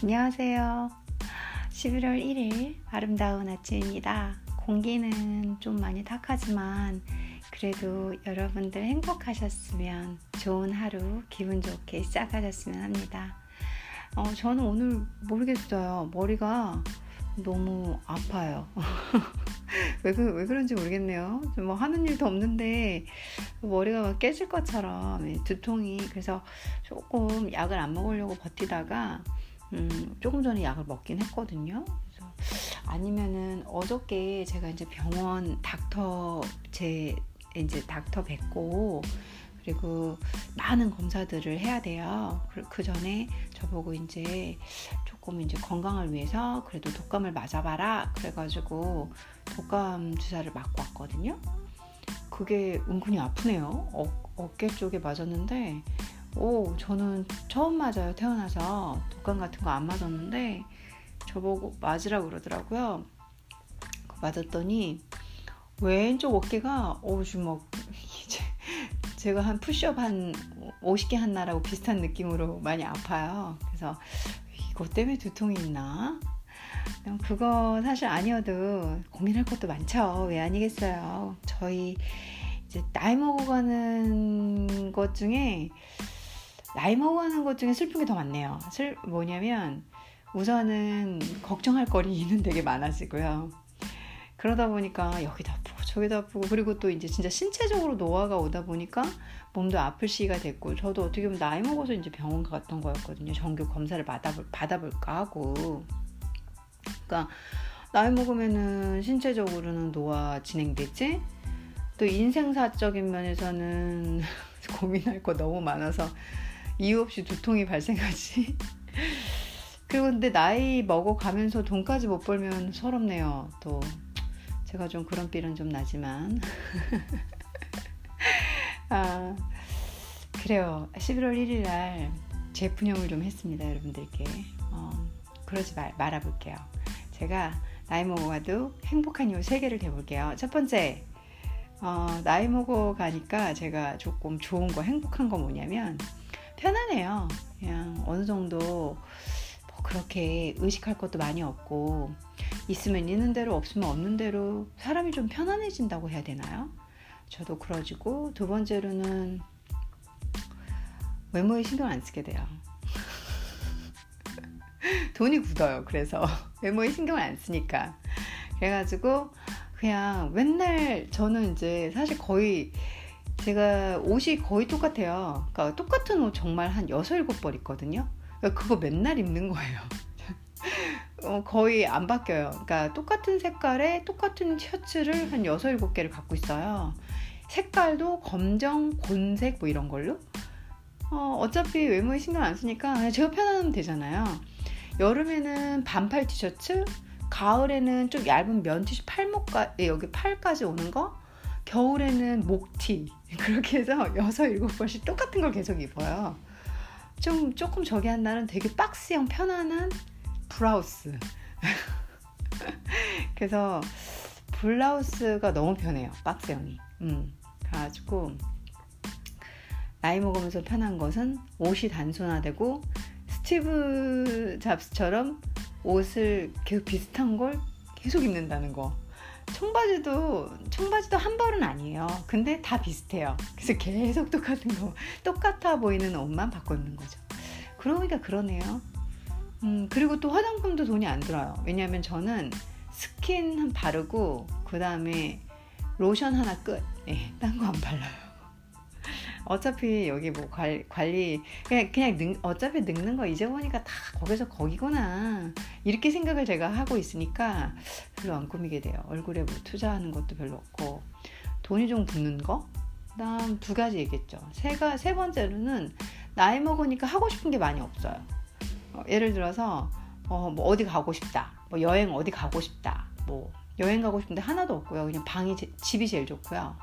안녕하세요. 11월 1일 아름다운 아침입니다. 공기는 좀 많이 탁하지만 그래도 여러분들 행복하셨으면, 좋은 하루 기분 좋게 시작하셨으면 합니다. 저는 오늘 모르겠어요. 머리가 너무 아파요. 왜 그런지 모르겠네요. 뭐 하는 일도 없는데 머리가 막 깨질 것처럼 두통이, 그래서 조금 약을 안 먹으려고 버티다가 조금 전에 약을 먹긴 했거든요. 그래서 아니면은 어저께 제가 이제 병원 닥터 뵙고, 그리고 많은 검사들을 해야 돼요. 그 전에 저보고 이제 조금 이제 건강을 위해서 그래도 독감을 맞아봐라 그래가지고 독감 주사를 맞고 왔거든요. 그게 은근히 아프네요. 어깨 쪽에 맞았는데, 저는 처음 맞아요. 태어나서 독감 같은 거 안 맞았는데 저보고 맞으라고 그러더라고요. 맞았더니 왼쪽 어깨가 지금 막 이제 제가 한 푸시업 한 50개 한 날하고 비슷한 느낌으로 많이 아파요. 그래서 이것 때문에 두통이 있나? 그거 사실 아니어도 고민할 것도 많죠. 왜 아니겠어요. 저희 이제 나이 먹어가는 것 중에 슬픈 게 더 많네요. 뭐냐면 우선은 걱정할 거리는 되게 많아지고요. 그러다 보니까 여기도 아프고 저기도 아프고, 그리고 또 이제 진짜 신체적으로 노화가 오다 보니까 몸도 아플 시기가 됐고, 저도 어떻게 보면 나이 먹어서 이제 병원 갔던 거였거든요. 정규 검사를 받아볼까 하고. 그러니까 나이 먹으면은 신체적으로는 노화 진행되지, 또 인생사적인 면에서는 고민할 거 너무 많아서 이유 없이 두통이 발생하지. 그리고 근데 나이 먹어가면서 돈까지 못 벌면 서럽네요. 또 제가 좀 그런 삘은 좀 나지만 그래요. 11월 1일 날 재분영을 좀 했습니다. 여러분들께 그러지 말아볼게요. 제가 나이 먹어가도 행복한 이유 3개를 대볼게요. 첫 번째, 나이 먹어 가니까 제가 조금 좋은 거, 행복한 거 뭐냐면 편안해요. 그냥 어느 정도 뭐 그렇게 의식할 것도 많이 없고, 있으면 있는 대로 없으면 없는 대로 사람이 좀 편안해진다고 해야 되나요? 저도 그러지고, 두 번째로는 외모에 신경 안 쓰게 돼요. 돈이 굳어요. 그래서 외모에 신경을 안 쓰니까. 그래가지고 그냥 맨날 저는 이제 사실 거의 제가 옷이 거의 똑같아요. 그러니까 똑같은 옷 정말 한 6-7벌 있거든요. 그러니까 그거 맨날 입는 거예요. 거의 안 바뀌어요. 그러니까 똑같은 색깔에 똑같은 셔츠를 한 6-7개를 갖고 있어요. 색깔도 검정, 곤색 뭐 이런 걸로. 어차피 외모에 신경 안 쓰니까 제가 편안하면 되잖아요. 여름에는 반팔 티셔츠, 가을에는 좀 얇은 면티슈 여기 팔까지 오는 거, 겨울에는 목티, 그렇게 해서 6-7벌씩 똑같은 걸 계속 입어요. 조금 저기 한 날은 되게 박스형 편안한 블라우스. 그래서 블라우스가 너무 편해요. 박스형이. 그래가지고 나이 먹으면서 편한 것은 옷이 단순화되고, 스티브 잡스처럼 옷을 계속 비슷한 걸 계속 입는다는 거. 청바지도 한 벌은 아니에요. 근데 다 비슷해요. 그래서 계속 똑같은 거, 똑같아 보이는 옷만 바꿔 입는 거죠. 그러니까 그러네요. 그리고 또 화장품도 돈이 안 들어요. 왜냐하면 저는 스킨 바르고 그 다음에 로션 하나 끝. 딴 거 안 발라요. 어차피 여기 뭐 관리 그냥 어차피 늙는 거 이제 보니까 다 거기서 거기구나, 이렇게 생각을 제가 하고 있으니까 별로 안 꾸미게 돼요. 얼굴에 뭐 투자하는 것도 별로 없고, 돈이 좀 붙는 거. 그다음 2가지 얘기했죠. 세 번째로는 나이 먹으니까 하고 싶은 게 많이 없어요. 예를 들어서 뭐 어디 가고 싶다, 뭐 여행 어디 가고 싶다, 뭐 여행 가고 싶은데 하나도 없고요. 그냥 집이 제일 좋고요.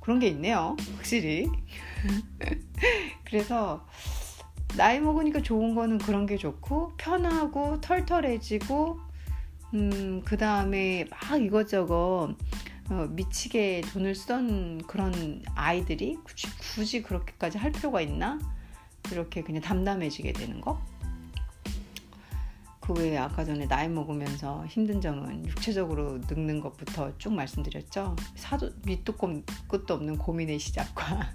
그런 게 있네요, 확실히. 그래서 나이 먹으니까 좋은 거는 그런 게 좋고, 편하고 털털해지고, 그 다음에 막 이것저것 미치게 돈을 쓰던 그런 아이들이 굳이 그렇게까지 할 필요가 있나? 이렇게 그냥 담담해지게 되는 거. 그 외에 아까 전에 나이 먹으면서 힘든 점은 육체적으로 늙는 것부터 쭉 말씀드렸죠. 밑도 끝도 없는 고민의 시작과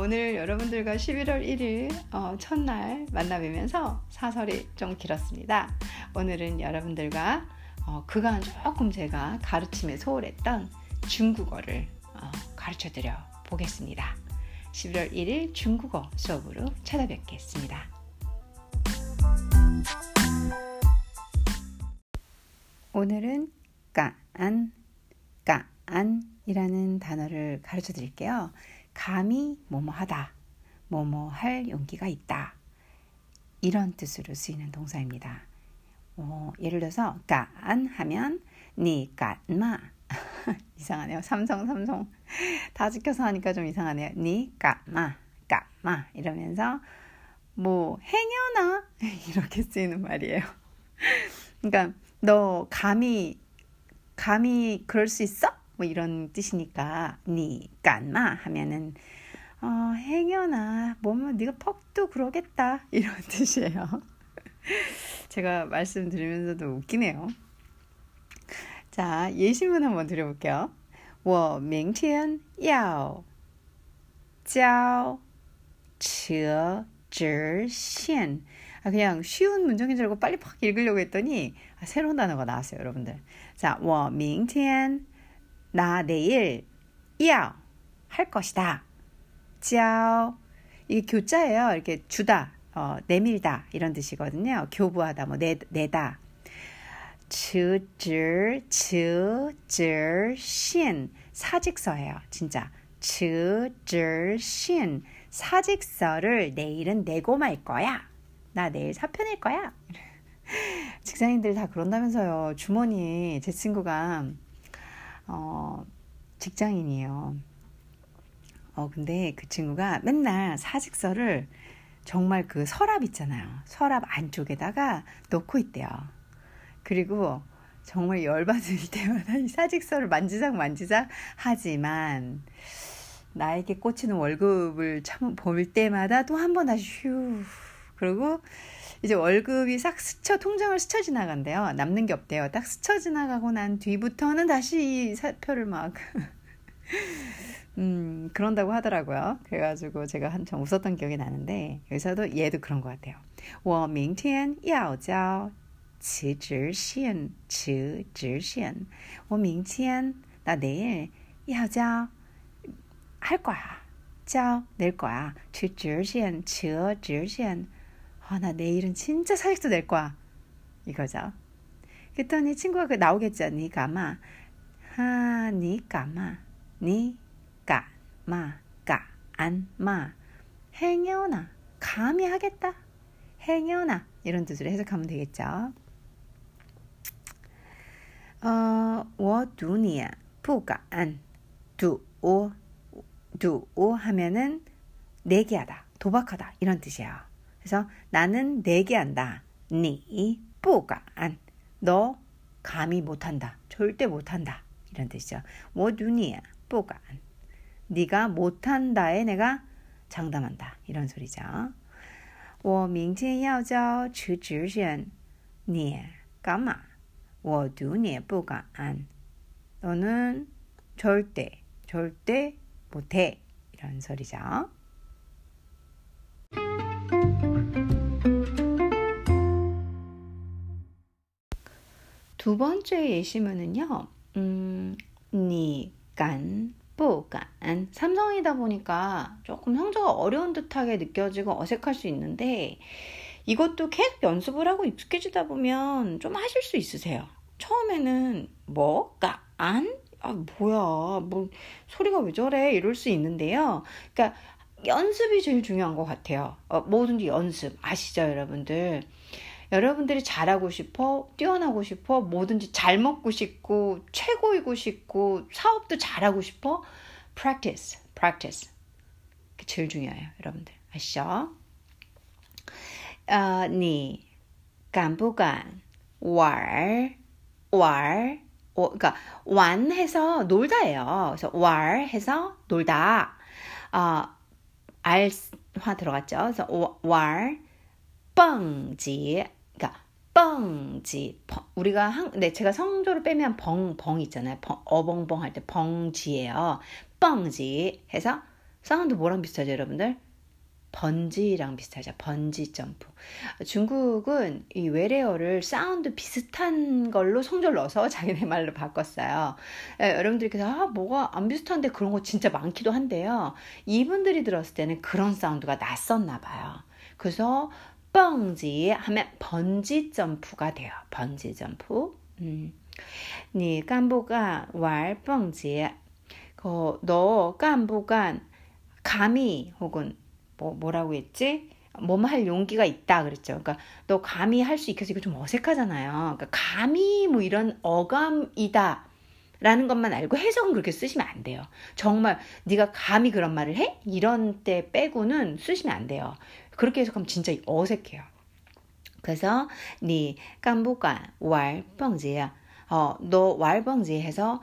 오늘 여러분들과 11월 1일 첫날 만나뵈면서 사설이 좀 길었습니다. 오늘은 여러분들과 그간 조금 제가 가르침에 소홀했던 중국어를 가르쳐드려 보겠습니다. 11월 1일 중국어 수업으로 찾아뵙겠습니다. 오늘은 까안이라는 단어를 가르쳐 드릴게요. 감히 뭐뭐하다, 뭐뭐할 용기가 있다, 이런 뜻으로 쓰이는 동사입니다. 예를 들어서 까안 하면 니 까마 이상하네요. 삼성 다 지켜서 하니까 좀 이상하네요. 니 까마 이러면서 뭐 행여나 이렇게 쓰이는 말이에요. 그러니까 너 감히 그럴 수 있어? 뭐 이런 뜻이니까 니 깐마 하면은 행여나 뭐면 네가 퍽도 그러겠다, 이런 뜻이에요. 제가 말씀드리면서도 웃기네요. 자, 예시문 한번 드려볼게요. 我明天要交车直线 그냥 쉬운 문장인 줄 알고 빨리 팍 읽으려고 했더니 새로운 단어가 나왔어요, 여러분들. 자, 我明天 나 내일 要 할 것이다. 交 이게 교자예요. 이렇게 주다, 내밀다 이런 뜻이거든요. 교부하다, 뭐 내다. 辞职信 사직서예요, 진짜. 辞职信 사직서를 내일은 내고 말 거야. 나 내일 사표 낼 거야. 직장인들 다 그런다면서요. 주머니에 제 친구가 직장인이에요. 근데 그 친구가 맨날 사직서를 정말 그 서랍 있잖아요. 서랍 안쪽에다가 넣고 있대요. 그리고 정말 열받을 때마다 이 사직서를 만지작 하지만 나에게 꽂히는 월급을 참 볼 때마다 또 한 번 다시 휴. 그리고 이제 월급이 싹 스쳐 통장을 스쳐 지나간대요. 남는 게 없대요. 딱 스쳐 지나가고 난 뒤부터는 다시 이 사표를 막 그런다고 하더라고요. 그래가지고 제가 한참 웃었던 기억이 나는데 여기서도 얘도 그런 것 같아요. 我明天要交辞职信 나 내일 要交 할 거야. 交 낼 거야. 辞职信 나 내일은 진짜 사직도 낼 거야, 이거죠. 그랬더니 친구가 그 나오겠죠. 니까마 까안마 행여나 감히 하겠다, 행여나, 이런 뜻으로 해석하면 되겠죠. 我赌你不敢赌 하면은 내기하다, 도박하다 이런 뜻이에요. 그래서 나는 내기한다. 니 뿌간. 너 감히 못한다. 절대 못한다. 이런 뜻이죠. 워두니야 뿌간. 네가 못한다에 내가 장담한다. 이런 소리죠. 我明天要交辞职信你干嘛我读你不敢 너는 절대 못해. 이런 소리죠. 두 번째 예시문은요. 니간, 뿌간. 삼성이다 보니까 조금 성조가 어려운 듯하게 느껴지고 어색할 수 있는데 이것도 계속 연습을 하고 익숙해지다 보면 좀 하실 수 있으세요. 처음에는 깐? 뭐야, 뭐 소리가 왜 저래? 이럴 수 있는데요. 그러니까 연습이 제일 중요한 것 같아요. 뭐든지 연습. 아시죠, 여러분들? 여러분들이 잘하고 싶어, 뛰어나고 싶어, 뭐든지 잘 먹고 싶고, 최고이고 싶고, 사업도 잘하고 싶어. practice. 그게 제일 중요해요, 여러분들. 아시죠? 니, 간不간, 왈, 그러니까 완해서 놀다예요. 그래서 왈해서 놀다. 알화 들어갔죠. 그래서 왈, 뻥지. 그러니까 뻥지. 우리가 제가 성조를 빼면 벙 있잖아요. 어벙벙 할 때 벙지예요. 뻥지 해서 사운드 뭐랑 비슷하죠, 여러분들? 번지랑 비슷하죠. 번지 점프. 중국은 이 외래어를 사운드 비슷한 걸로 성조를 넣어서 자기네 말로 바꿨어요. 예, 여러분들께서 뭐가 안 비슷한데 그런 거 진짜 많기도 한데요. 이분들이 들었을 때는 그런 사운드가 났었나 봐요. 그래서 뻥지 하면 번지 점프가 돼요. 번지 점프. 니 깐부간 왈 뻥지. 너 깐부간 감히 혹은 뭐라고 했지? 뭐뭐 할 용기가 있다 그랬죠. 그러니까 너 감히 할 수 있겠어. 이거 좀 어색하잖아요. 그러니까 감히 이런 어감이다 라는 것만 알고 해석은 그렇게 쓰시면 안 돼요. 정말 네가 감히 그런 말을 해? 이런 때 빼고는 쓰시면 안 돼요. 그렇게 해석하면 진짜 어색해요. 그래서 니 깐부간 왈 뻥지야. 너 왈벙지 해서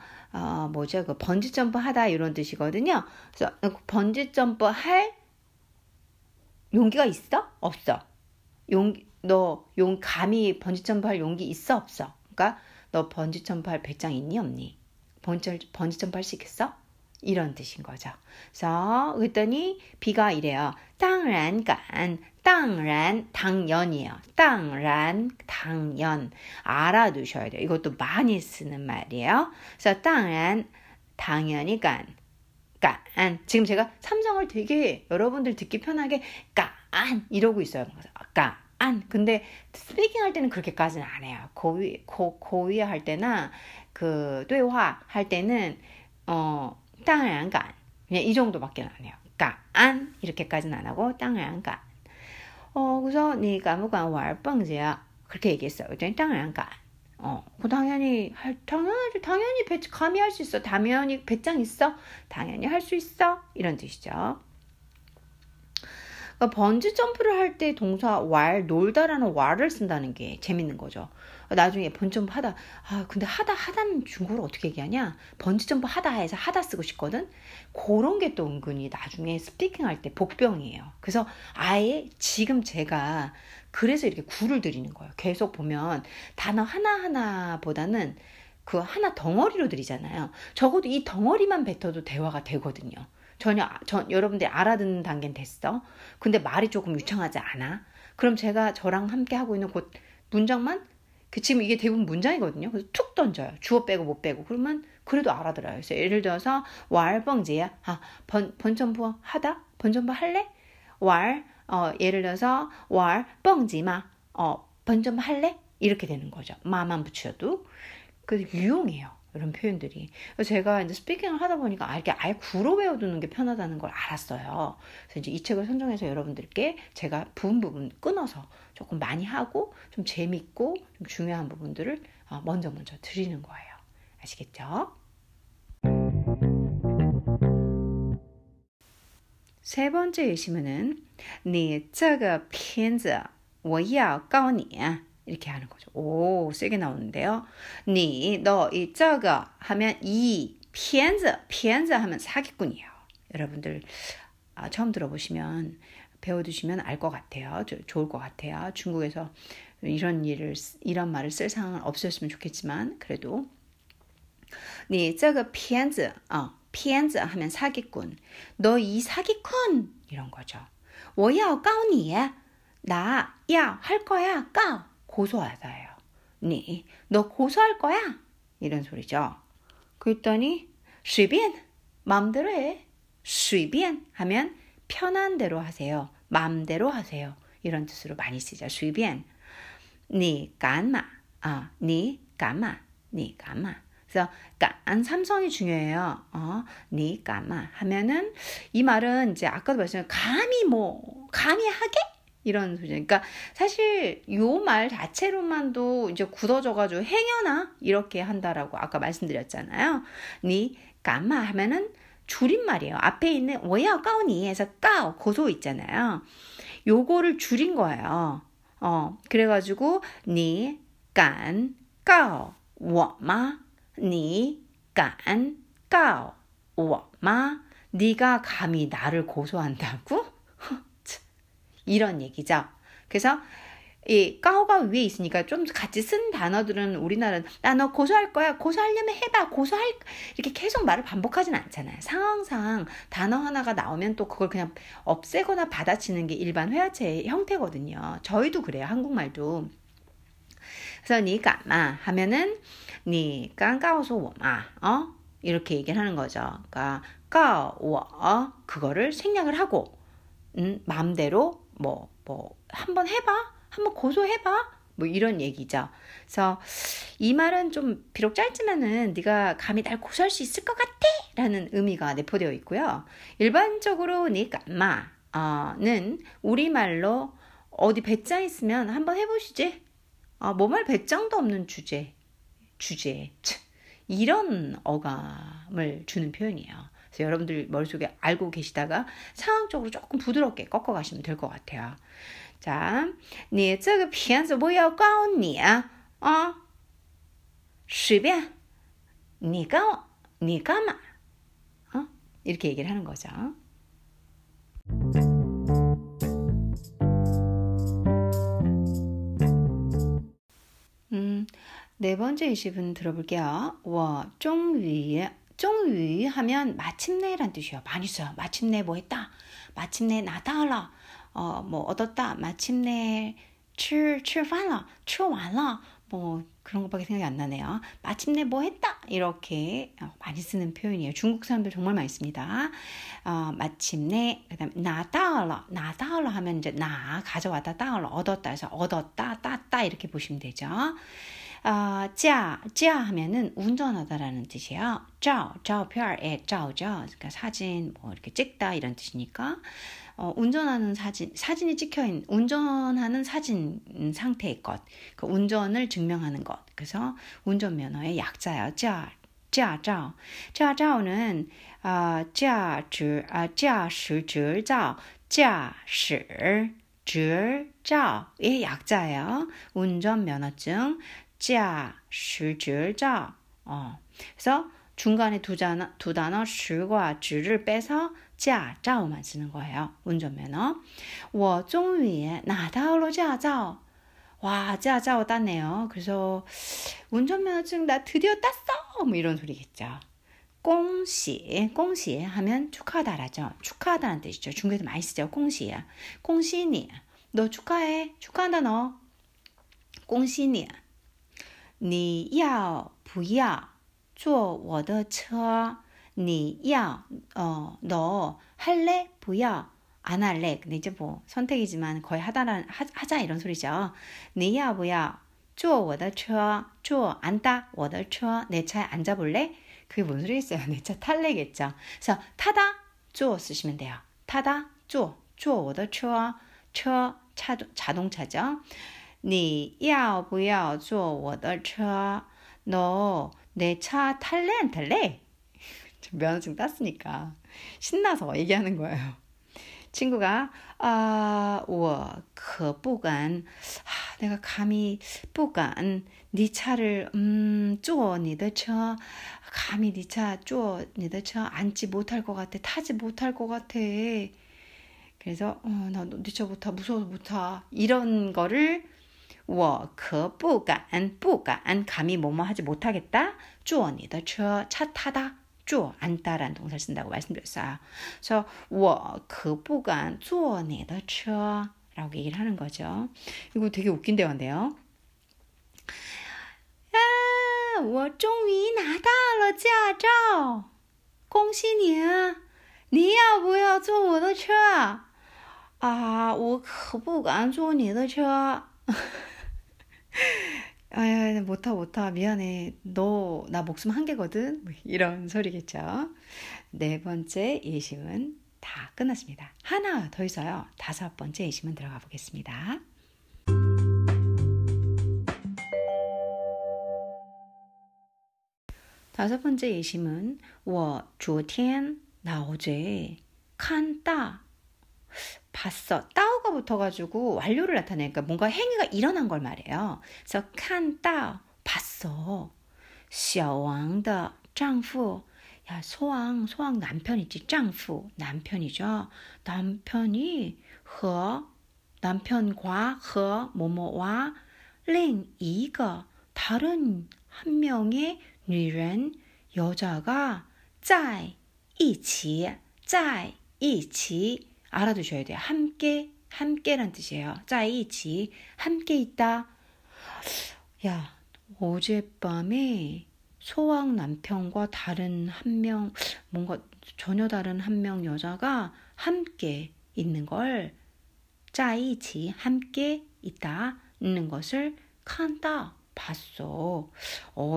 그 번지 점프 하다 이런 뜻이거든요. 그래서 번지 점프 할 용기가 있어? 없어. 감히 번지 점프 할 용기 있어? 없어? 그러니까 너 번지 점프 할 배짱 있니? 없니? 번지 점프 할 수 있겠어? 이런 뜻인 거죠. 그래서 그랬더니 비가 이래요. 당연이에요. 당연. 알아두셔야 돼요. 이것도 많이 쓰는 말이에요. 그래서 당연히 간. 지금 제가 삼성을 되게 여러분들 듣기 편하게 간 이러고 있어요. 간. 근데 스피킹 할 때는 그렇게까지는 안 해요. 고위 할 때나 대화 할 때는 당연 간. 그냥 이 정도밖에 안 해요. 간 이렇게까지는 안 하고 당연 간. 그래서 니가 무관 왈뻥지야 그렇게 얘기했어요. 그랬더니 당연 간. 당연히 감히 할 수 있어. 당연히 배짱 있어. 당연히 할 수 있어. 이런 뜻이죠. 그러니까 번지 점프를 할 때 동사 왈 놀다라는 왈을 쓴다는 게 재밌는 거죠. 나중에 번지 점프 하다. 근데 하다는 중국어로 어떻게 얘기하냐? 번지 점프 하다 해서 하다 쓰고 싶거든. 그런 게 또 은근히 나중에 스피킹 할 때 복병이에요. 그래서 아예 지금 제가 그래서 이렇게 구를 드리는 거예요. 계속 보면 단어 하나하나보다는 그 하나 덩어리로 드리잖아요. 적어도 이 덩어리만 뱉어도 대화가 되거든요. 여러분들 알아듣는 단계는 됐어. 근데 말이 조금 유창하지 않아? 그럼 제가 저랑 함께 하고 있는 그 문장만 지금 이게 대부분 문장이거든요. 그래서 툭 던져요. 주어 빼고 못 빼고. 그러면 그래도 알아들어요. 그래서 예를 들어서 왈뻥지야. 번점부 하다? 번점부 할래? 예를 들어서 왈뻥지마. 번점부 할래? 이렇게 되는 거죠. 마만 붙여도. 그래서 유용해요. 이런 표현들이. 제가 이제 스피킹을 하다 보니까 아예 구로 외워두는 게 편하다는 걸 알았어요. 그래서 이제 이 책을 선정해서 여러분들께 제가 부분 끊어서 조금 많이 하고 좀 재밌고 좀 중요한 부분들을 먼저 드리는 거예요. 아시겠죠? 세 번째 예시문은 你这个骗子我要告你 이렇게 하는 거죠. 오, 세게 나오는데요. 너 저거 하면 이 편즈 하면 사기꾼이에요. 여러분들 처음 들어보시면 배워두시면 알 것 같아요. 좋을 것 같아요. 중국에서 이런 말을 쓸 상황은 없었으면 좋겠지만 그래도 니 저거 편즈 하면 사기꾼. 너 이 사기꾼 이런 거죠. 我要告你 나 야 할 거야. 까오 고소하다예요. 너 고소할 거야? 이런 소리죠. 그랬더니 随便 마음대로 해. 随便 하면 편한 대로 하세요. 마음대로 하세요. 이런 뜻으로 많이 쓰죠. 随便 你干嘛? 그래서 간 삼성이 중요해요. 你干嘛? 하면은 이 말은 이제 아까도 말씀드렸지만 감히 하게? 이런 소리. 그러니까 사실 요 말 자체로만도 이제 굳어져가지고 행여나 이렇게 한다라고 아까 말씀드렸잖아요. 니 까마 하면은 줄임말이에요. 앞에 있는 워야 까오니에서 까오 고소 있잖아요. 요거를 줄인 거예요. 그래가지고 니 깐 까오 워마 니 깐 까오 워마 니가 감히 나를 고소한다고? 이런 얘기죠. 그래서 이 까오가 위에 있으니까 좀 같이 쓴 단어들은 우리나라는 나 너 고소할 거야, 고소하려면 해봐, 고소할, 이렇게 계속 말을 반복하진 않잖아요. 상황상 단어 하나가 나오면 또 그걸 그냥 없애거나 받아치는 게 일반 회화체의 형태거든요. 저희도 그래요, 한국말도. 그래서 니까마 하면은 니 깐까오소 워마, 이렇게 얘기를 하는 거죠. 그러니까 까워 그거를 생략을 하고, 마음대로 뭐 한번 해봐, 한번 고소해봐, 뭐 이런 얘기죠. 그래서 이 말은 좀 비록 짧지만은 네가 감히 날 고소할 수 있을 것 같아? 라는 의미가 내포되어 있고요. 일반적으로 니까마는 우리말로 어디 배짱 있으면 한번 해보시지, 뭐말 배짱도 없는 주제 이런 어감을 주는 표현이에요. 그래서 여러분들 머릿속에 알고 계시다가 상황적으로 조금 부드럽게 꺾어 가시면 될 것 같아요. 자, 你这个片子不要告你啊，随便你告我，你干嘛？ 이렇게 얘기를 하는 거죠. 네 번째 예시문 들어볼게요. 와, 종유 하면 마침내란 뜻이에요. 많이 써요. 마침내 뭐 했다, 마침내 나다라, 뭐 얻었다, 마침내 吃完了, 뭐 그런 것밖에 생각이 안 나네요. 마침내 뭐 했다, 이렇게 많이 쓰는 표현이에요. 중국 사람들 정말 많이 씁니다. 마침내, 그다음 나다라 하면 이제 나 가져왔다, 따라 얻었다 해서 얻었다, 땄다 이렇게 보시면 되죠. 자 하면은 운전하다라는 뜻이에요. 자오표에 자오죠. 그러니까 사진 뭐 이렇게 찍다 이런 뜻이니까, 운전하는 사진이 찍혀있는, 운전하는 사진 상태의 것, 그 운전을 증명하는 것. 그래서 운전면허의 약자예요. 자오. 자오는 자시자의 약자예요. 운전면허증.驾驶执照. 그래서 중간에 두 단어 时과 值를 빼서 驾照만 쓰는 거예요. 운전면허. 我终于拿到了驾照. 와, 驾照 땄네요. 그래서 운전면허증 나 드디어 땄어, 뭐 이런 소리겠죠. 恭喜 하면 축하하다라죠. 축하하다는 뜻이죠. 중국에도 많이 쓰죠. 恭喜你. 너 축하해. 축하한다 너. 恭喜你. 你要不要坐我的车？你要, 너 할래? 不要, 안 할래? 근데 이제 뭐 선택이지만 거의 하자 이런 소리죠. 你要不要坐我的车? 坐, 앉다, 我的车, 내 차에 앉아볼래? 그게 뭔 소리겠어요? 내 차 탈래겠죠. 그래서 타다, 坐 쓰시면 돼요. 타다, 坐, 坐我的车, 车, 자동차죠. 你要不要坐我的车? 너 내 차 탈래 안 탈래? 면허증 땄으니까 신나서 얘기하는 거예요. 친구가 我可不敢, 내가 감히 不敢, 네 차를 坐你的车, 감히 네 차 坐你的车 앉지 못할 것 같아, 타지 못할 것 같아. 그래서 나 네 차 못 타, 무서워서 못 타, 이런 거를 我可不敢, 감히 뭐뭐 하지 못하겠다. 坐你的车, 차 타다, 坐, 앉다라는 동사를 쓴다고 말씀드렸어요. 그래서 我可不敢坐你的车라고 얘기를 하는 거죠. 이거 되게 웃긴 대화인데요. 我终于拿到了驾照，恭喜你！你要不要坐我的车啊？我可不敢坐你的车。 아야, 못타, 미안해, 너, 나 목숨 한 개거든, 뭐 이런 소리겠죠. 네 번째 예시문 다 끝났습니다. 하나 더 있어요. 다섯 번째 예시문 들어가 보겠습니다. 다섯 번째 예시문, 我昨天, 나 어제, 칸다, 봤어. 따오가 붙어가지고 완료를 나타내니까 뭔가 행위가 일어난 걸 말해요. 그래서 칸따오, 봤어. 小王的丈夫, 야, 소왕 남편 있지, 丈夫, 남편이죠. 남편이 和 남편과 和 뭐뭐와 另一个 다른 한 명의 女人 여자가 在一起 알아두셔야 돼요. 함께란 뜻이에요. 在一起 함께 있다. 야, 어젯밤에 소왕 남편과 다른 한 명, 뭔가 전혀 다른 한 명 여자가 함께 있는 걸 在一起 함께 있다, 있는 것을 看到 봤어.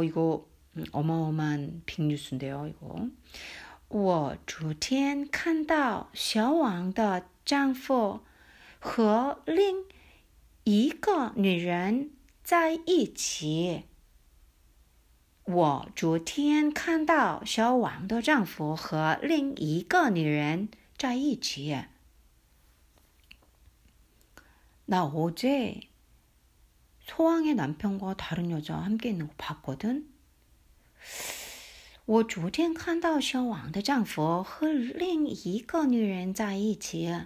이거 어마어마한 빅뉴스인데요, 이거. 我昨天看到小王的丈夫和另一个女人在一起。 我昨天看到小王的丈夫和另一个女人在一起。 나 어제 소왕의 남편과 다른 여자와 함께 있는 거 봤거든? 我昨天看到小王的丈夫和另一个女人在一起。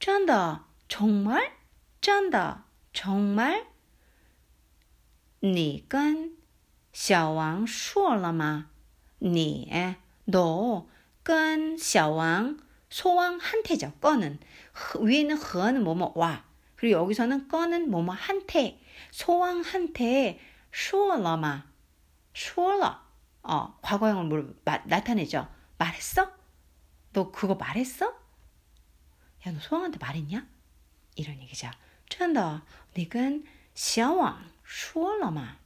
真的? 정말? 真的? 정말? 你跟小王说了吗? 你, 너, 跟小王, 소왕한테죠. 꺼는. 위에는 和는 뭐뭐 와. 그리고 여기서는 꺼는 뭐뭐한테. 소왕한테 说了吗? 说了. 과거형을 나타내죠. 말했어? 너 그거 말했어? 야, 너 소왕한테 말했냐? 이런 얘기죠. 真的,你跟小王说了吗?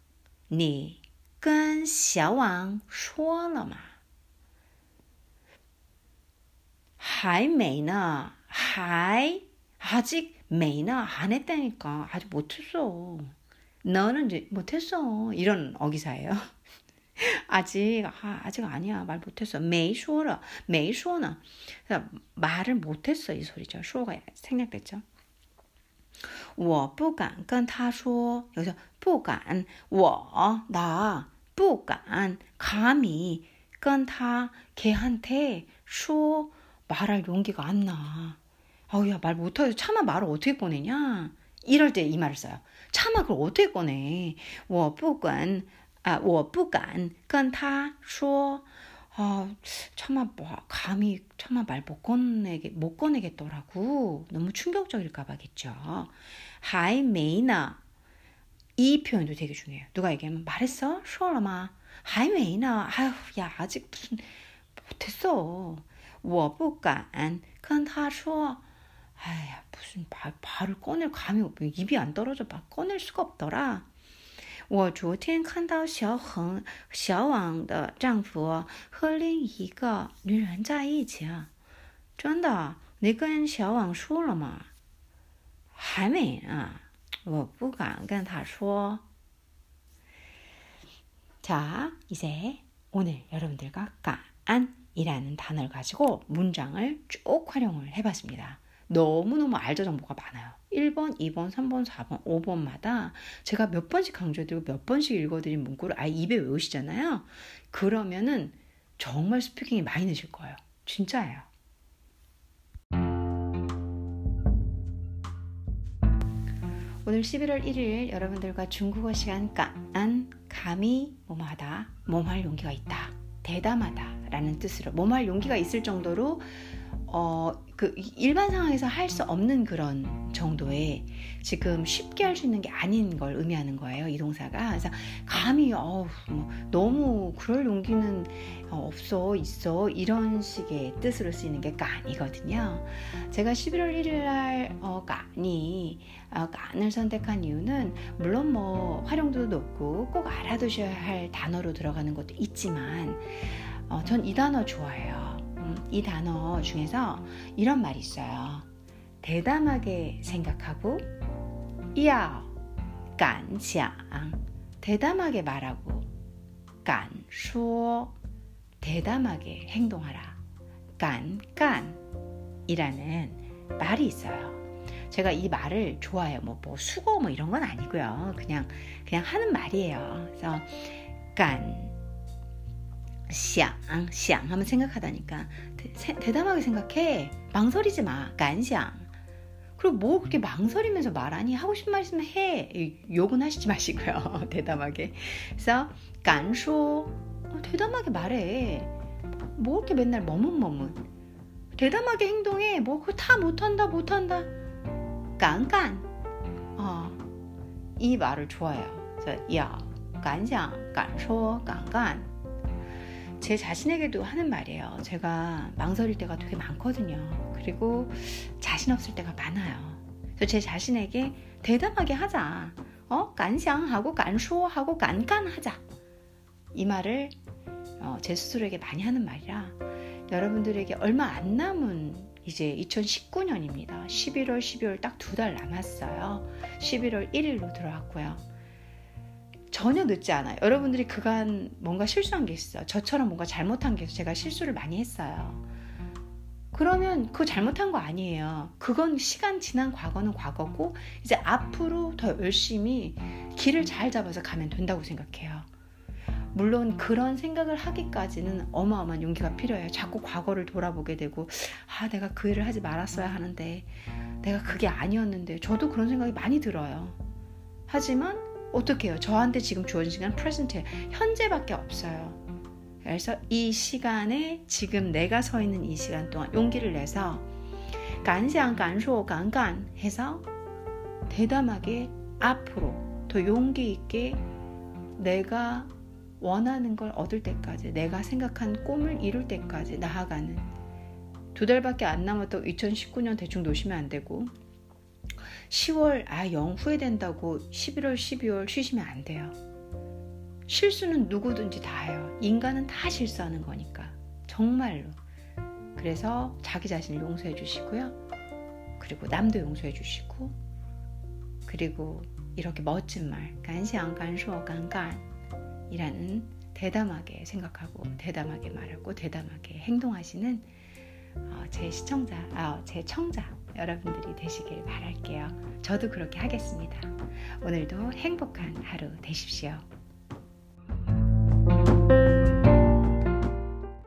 还没呢. 还 아직 没呢. 안 했다니까. 아직 못했어. 너는 이제 못했어. 이런 어기사예요. 아직 아니야. 말 못했어. 没说了,没说呢. 말을 못했어. 이 소리죠. 说가 생략됐죠. 我不敢跟他说. 여기서 不敢, 我, 나, 不敢, 감히, 跟他, 걔한테, 说, 말할 용기가 안 나. 아우야, 말 못하고 차마 말을 어떻게 꺼내냐? 이럴 때 이 말을 써요. 차마 그걸 어떻게 꺼내? 我不敢, 我不敢跟他说, 차마 말 못 꺼내겠더라고. 너무 충격적일까봐겠죠. 还没呢. 이 표현도 되게 중요해요. 누가 얘기하면 말했어? 说了吗? 还没呢. 아휴, 야, 아직 무슨 못했어. 我不敢跟他说. 아야, 무슨 발을 꺼낼 감이 입이 안 떨어져. 막 꺼낼 수가 없더라. 我昨天看到小王的丈夫和另一个女人在一起。真的,你跟小王说了吗?还没啊,我不敢跟他说. 자, 이제 오늘 여러분들과 간이라는 단어를 가지고 문장을 쭉 활용을 해봤습니다. 너무너무 알짜 정보가 많아요. 1번, 2번, 3번, 4번, 5번마다 제가 몇 번씩 강조해드리고 몇 번씩 읽어드린 문구를 아예 입에 외우시잖아요. 그러면은 정말 스피킹이 많이 되실 거예요. 진짜예요. 오늘 11월 1일 여러분들과 중국어 시간 깐, 감히 뭐뭐하다, 뭐뭐할 용기가 있다, 대담하다 라는 뜻으로 뭐뭐할 용기가 있을 정도로 그 일반 상황에서 할 수 없는 그런 정도의 지금 쉽게 할 수 있는 게 아닌 걸 의미하는 거예요, 이 동사가. 그래서 감히 너무 그럴 용기는 없어, 있어 이런 식의 뜻으로 쓰이는 게 깐이거든요. 제가 11월 1일 날 깐을 선택한 이유는 물론 뭐 활용도도 높고 꼭 알아두셔야 할 단어로 들어가는 것도 있지만 전 이 단어 좋아해요. 이 단어 중에서 이런 말이 있어요. 대담하게 생각하고, 야, 간장. 대담하게 말하고, 간쇼. 대담하게 행동하라. 간간이라는 말이 있어요. 제가 이 말을 좋아해요. 뭐 수고 뭐 이런 건 아니고요. 그냥 하는 말이에요. 그래서 간. 想 하면 생각하다니까 대담하게 생각해, 망설이지 마, 간상. 그리고 뭐 그렇게 망설이면서 말하니? 하고 싶은 말 있으면 해. 욕은 하시지 마시고요. 대담하게. 그래서 간쇼, 대담하게 말해. 뭐 이렇게 맨날 머뭇머뭇. 대담하게 행동해. 뭐 그거 다 못한다. 깐깐. 이 말을 좋아해요. 그래서 야, 간장, 간쇼, 깐깐. 제 자신에게도 하는 말이에요. 제가 망설일 때가 되게 많거든요. 그리고 자신 없을 때가 많아요. 그래서 제 자신에게 대담하게 하자. 간샹하고 간쇼하고 간간하자. 이 말을 제 스스로에게 많이 하는 말이라 여러분들에게 얼마 안 남은 이제 2019년입니다. 11월, 12월 딱 2달 남았어요. 11월 1일로 들어왔고요. 전혀 늦지 않아요. 여러분들이 그간 뭔가 실수한 게 있어요. 저처럼 뭔가 잘못한 게 있어요. 제가 실수를 많이 했어요. 그러면 그거 잘못한 거 아니에요. 그건 시간 지난 과거는 과거고 이제 앞으로 더 열심히 길을 잘 잡아서 가면 된다고 생각해요. 물론 그런 생각을 하기까지는 어마어마한 용기가 필요해요. 자꾸 과거를 돌아보게 되고 내가 그 일을 하지 말았어야 하는데 내가 그게 아니었는데 저도 그런 생각이 많이 들어요. 하지만 어떡해요? 저한테 지금 주어진 시간 프레젠트예요. 현재밖에 없어요. 그래서 이 시간에 지금 내가 서 있는 이 시간 동안 용기를 내서 간상, 간쇼, 간간 해서 대담하게 앞으로 더 용기 있게 내가 원하는 걸 얻을 때까지 내가 생각한 꿈을 이룰 때까지 나아가는 2달밖에 안 남았던 2019년 대충 놓으시면 안 되고 10월 영 후회된다고 11월, 12월 쉬시면 안 돼요. 실수는 누구든지 다 해요. 인간은 다 실수하는 거니까. 정말로. 그래서 자기 자신을 용서해 주시고요. 그리고 남도 용서해 주시고 그리고 이렇게 멋진 말 간시안 간쇼 간간 이라는 대담하게 생각하고 대담하게 말하고 대담하게 행동하시는 제 청자 여러분들이 되시길 바랄게요. 저도 그렇게 하겠습니다. 오늘도 행복한 하루 되십시오.